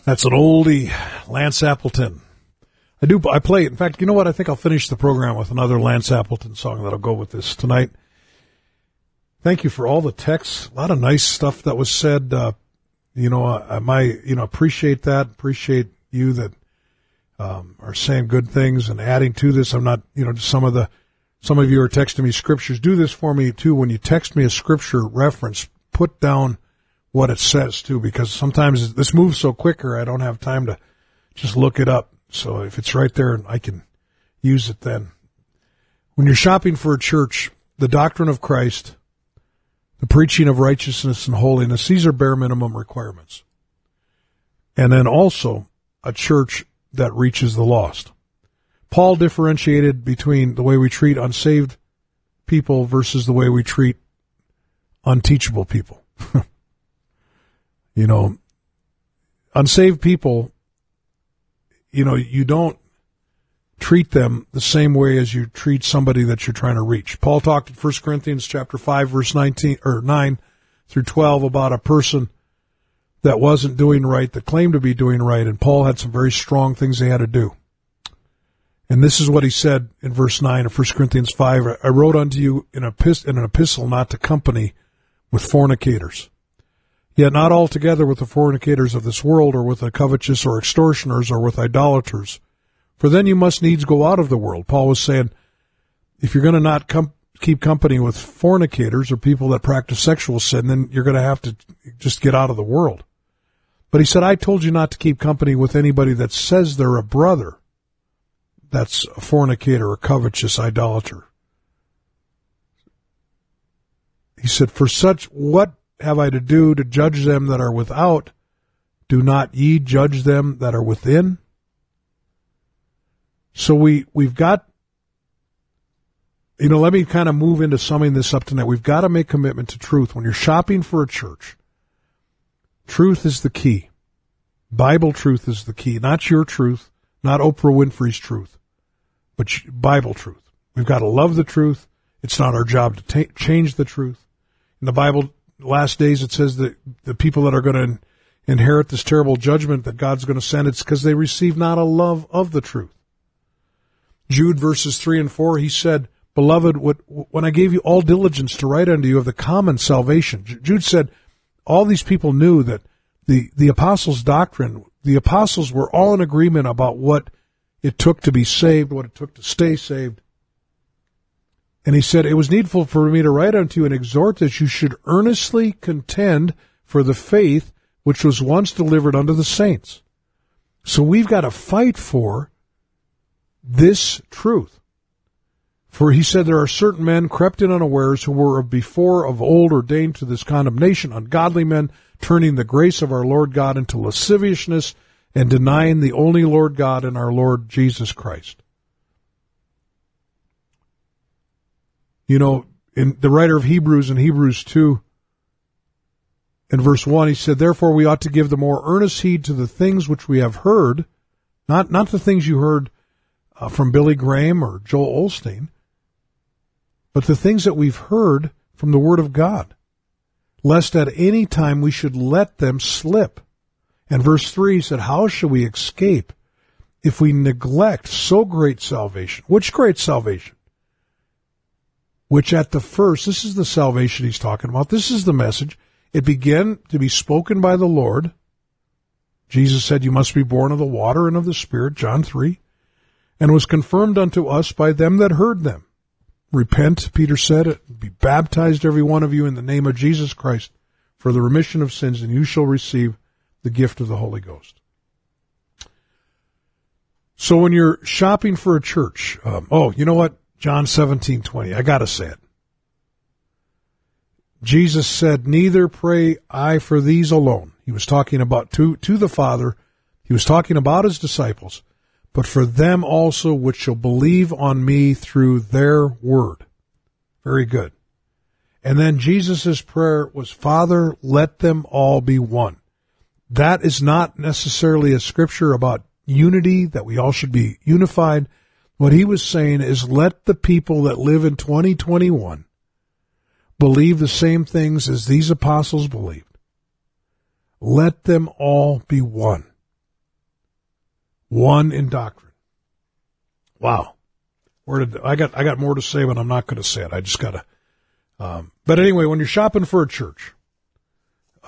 That's an oldie, Lance Appleton. I play it. In fact, you know what? I think I'll finish the program with another Lance Appleton song that'll go with this tonight. Thank you for all the texts. A lot of nice stuff that was said. Appreciate that. Appreciate you that, are saying good things and adding to this. I'm not, some of you are texting me scriptures. Do this for me too. When you text me a scripture reference, put down what it says too, because sometimes this moves so quicker I don't have time to just look it up. So if it's right there, I can use it then. When you're shopping for a church, the doctrine of Christ, the preaching of righteousness and holiness, these are bare minimum requirements. And then also a church that reaches the lost. Paul differentiated between the way we treat unsaved people versus the way we treat unteachable people. Unsaved people, you don't treat them the same way as you treat somebody that you're trying to reach. Paul talked in 1 Corinthians chapter 5, verse 9 through 12 about a person that wasn't doing right, that claimed to be doing right, and Paul had some very strong things they had to do. And this is what he said in verse 9 of 1 Corinthians 5, I wrote unto you in an epistle not to company with fornicators. Yet not altogether with the fornicators of this world, or with the covetous, or extortioners, or with idolaters. For then you must needs go out of the world. Paul was saying, if you're going to not keep company with fornicators, or people that practice sexual sin, then you're going to have to just get out of the world. But he said, I told you not to keep company with anybody that says they're a brother. That's a fornicator, or covetous, idolater. He said, for such what have I to do to judge them that are without? Do not ye judge them that are within? So we've got, let me kind of move into summing this up tonight. We've got to make commitment to truth. When you're shopping for a church, truth is the key. Bible truth is the key. Not your truth, not Oprah Winfrey's truth, but Bible truth. We've got to love the truth. It's not our job to change the truth. In the Bible, last days, it says that the people that are going to inherit this terrible judgment that God's going to send, it's because they receive not a love of the truth. Jude verses 3 and 4, he said, Beloved, when I gave you all diligence to write unto you of the common salvation. Jude said all these people knew that the Apostles' Doctrine, the apostles were all in agreement about what it took to be saved, what it took to stay saved. And he said, "It was needful for me to write unto you and exhort that you should earnestly contend for the faith which was once delivered unto the saints." So we've got to fight for this truth. For he said, "There are certain men crept in unawares who were before of old ordained to this condemnation, ungodly men, turning the grace of our Lord God into lasciviousness and denying the only Lord God and our Lord Jesus Christ." You know, in the writer of Hebrews, in Hebrews 2, in verse 1, he said, "Therefore we ought to give the more earnest heed to the things which we have heard," not the things you heard from Billy Graham or Joel Osteen, but the things that we've heard from the Word of God, lest at any time we should let them slip. And verse 3, he said, "How shall we escape if we neglect so great salvation?" Which great salvation? "Which at the first," this is the salvation he's talking about, this is the message, "it began to be spoken by the Lord." Jesus said, "You must be born of the water and of the Spirit," John 3, "and was confirmed unto us by them that heard them." Repent, Peter said, "be baptized every one of you in the name of Jesus Christ for the remission of sins, and you shall receive the gift of the Holy Ghost." So when you're shopping for a church, you know what? John 17:20. I gotta say it. Jesus said, "Neither pray I for these alone." He was talking about to the Father. He was talking about his disciples, "but for them also which shall believe on me through their word." Very good. And then Jesus' prayer was, "Father, let them all be one." That is not necessarily a scripture about unity, that we all should be unified. What he was saying is, let the people that live in 2021 believe the same things as these apostles believed. Let them all be one. One in doctrine. Wow. I got more to say, but I'm not going to say it. I just got to. But anyway, when you're shopping for a church,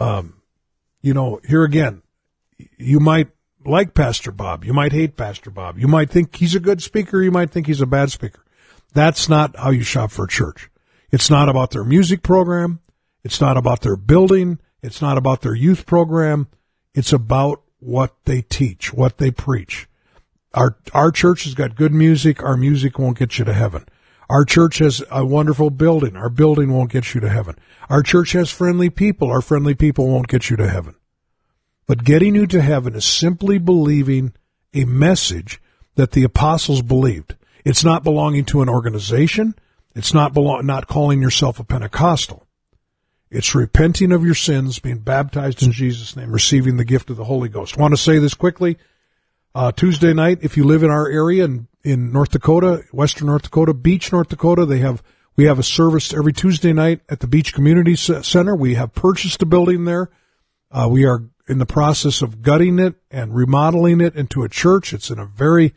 you know, here again, you might like Pastor Bob. You might hate Pastor Bob. You might think he's a good speaker. You might think he's a bad speaker. That's not how you shop for a church. It's not about their music program. It's not about their building. It's not about their youth program. It's about what they teach, what they preach. Our church has got good music. Our music won't get you to heaven. Our church has a wonderful building. Our building won't get you to heaven. Our church has friendly people. Our friendly people won't get you to heaven. But getting you to heaven is simply believing a message that the apostles believed. It's not belonging to an organization. It's not calling yourself a Pentecostal. It's repenting of your sins, being baptized in Jesus' name, receiving the gift of the Holy Ghost. I want to say this quickly. Tuesday night, if you live in our area in North Dakota, western North Dakota, Beach, North Dakota, we have a service every Tuesday night at the Beach Community Center. We have purchased a building there. We are in the process of gutting it and remodeling it into a church. It's in a very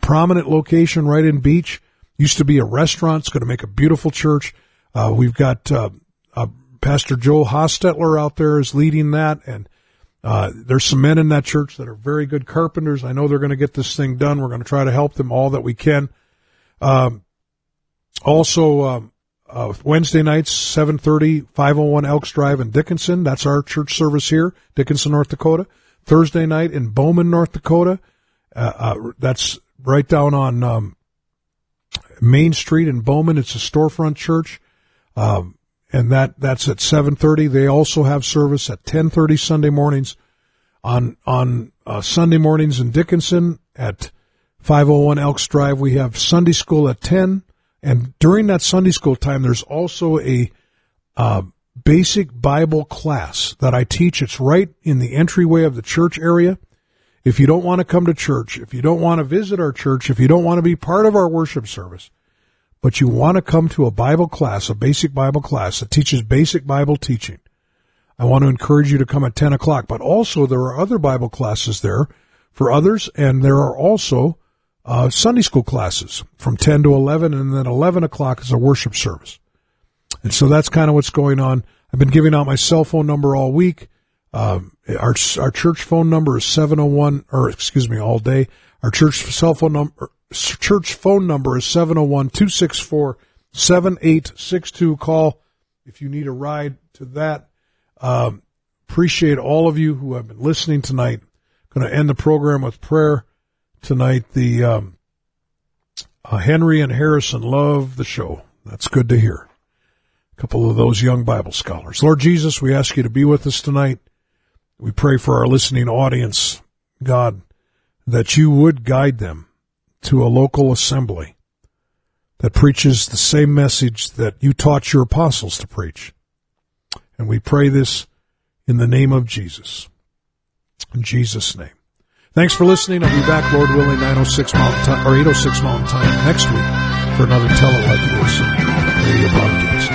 prominent location right in Beach. Used to be a restaurant. It's going to make a beautiful church. We've got Pastor Joel Hostetler out there is leading that, and there's some men in that church that are very good carpenters. I know they're going to get this thing done. We're going to try to help them all that we can. Wednesday nights, 7:30, 501 Elks Drive in Dickinson. That's our church service here, Dickinson, North Dakota. Thursday night in Bowman, North Dakota. That's right down on Main Street in Bowman. It's a storefront church, and that's at 7:30. They also have service at 10:30 Sunday mornings. On Sunday mornings in Dickinson at 501 Elks Drive, we have Sunday school at 10. And during that Sunday school time, there's also a basic Bible class that I teach. It's right in the entryway of the church area. If you don't want to come to church, if you don't want to visit our church, if you don't want to be part of our worship service, but you want to come to a Bible class, a basic Bible class that teaches basic Bible teaching, I want to encourage you to come at 10 o'clock. But also there are other Bible classes there for others, and there are also Sunday school classes from 10 to 11, and then 11 o'clock is a worship service. And so that's kind of what's going on. I've been giving out my cell phone number all week. Our church phone number is 701, or excuse me, all day. Our church phone number is 701-264-7862. Call if you need a ride to that. Appreciate all of you who have been listening tonight. Going to end the program with prayer tonight. The Henry and Harrison love the show. That's good to hear. A couple of those young Bible scholars. Lord Jesus, we ask you to be with us tonight. We pray for our listening audience, God, that you would guide them to a local assembly that preaches the same message that you taught your apostles to preach. And we pray this in the name of Jesus. In Jesus' name. Thanks for listening. I'll be back, Lord willing, 806 Mountain Time next week for another Tell It Like It Is radio broadcast.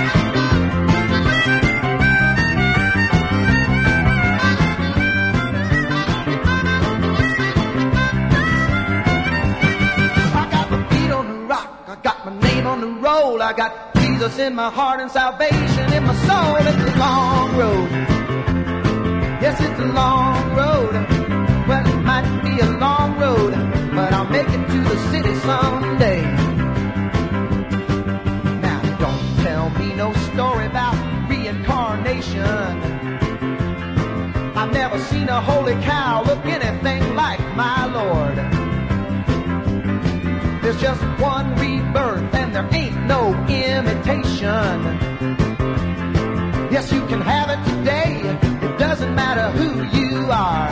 I got Jesus in my heart and salvation in my soul. It's a long road. Yes, it's a long road. Well, it might be a long road, but I'll make it to the city someday. Now, don't tell me no story about reincarnation. I've never seen a holy cow look anything like my Lord. There's just one rebirth and there ain't no imitation. Yes, you can have it today. It doesn't matter who you are.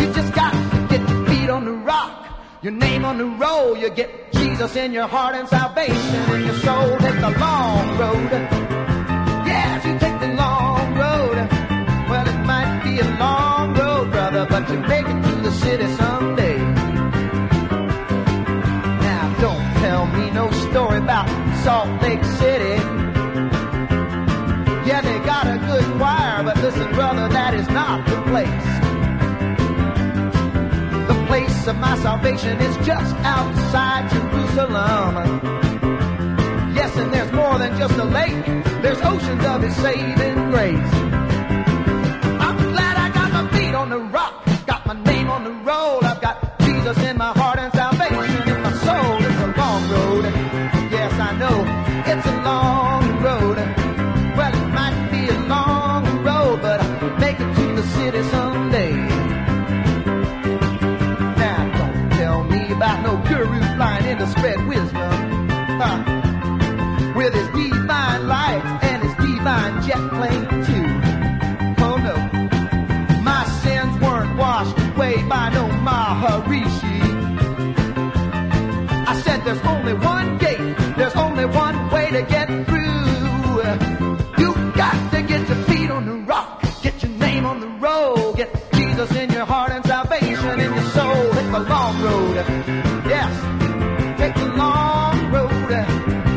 You just got to get your feet on the rock, your name on the roll. You get Jesus in your heart and salvation in your soul. Take the long road. Yes, you take the long road. Well, it might be a long road, brother, but you make it to the city someday. No story about Salt Lake City. Yeah, they got a good choir, but listen, brother, that is not the place. The place of my salvation is just outside Jerusalem. Yes, and there's more than just a lake. There's oceans of His saving grace. I'm glad I got my feet on the rock, got my name on the roll. I've got Jesus in my heart and salvation in my soul. Road. Yes, I know it's a long road. Well, it might be a long road, but I'll make it to the city someday. Now, don't tell me about no guru flying in to spread wisdom. With his divine lights and his divine jet plane, too. Oh, no. My sins weren't washed away by no Maharishi. There's only one gate, there's only one way to get through. You got to get your feet on the rock, get your name on the roll, get Jesus in your heart and salvation in your soul. It's a long road, yes, take the long road.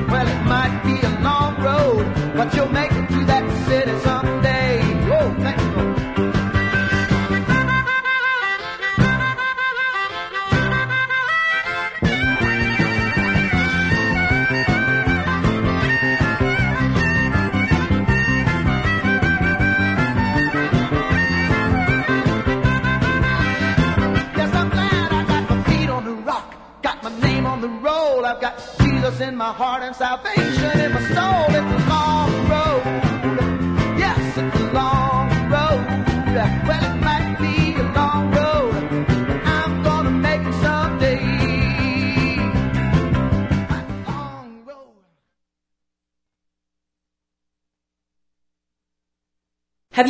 Well, it might be a long road, but you'll make it to that city someday. Oh, thank you. I've got Jesus in my heart and salvation in my soul. It's a long road. Yes, it's a long road. Well, it might be a long road. I'm gonna make it someday. A long road. Have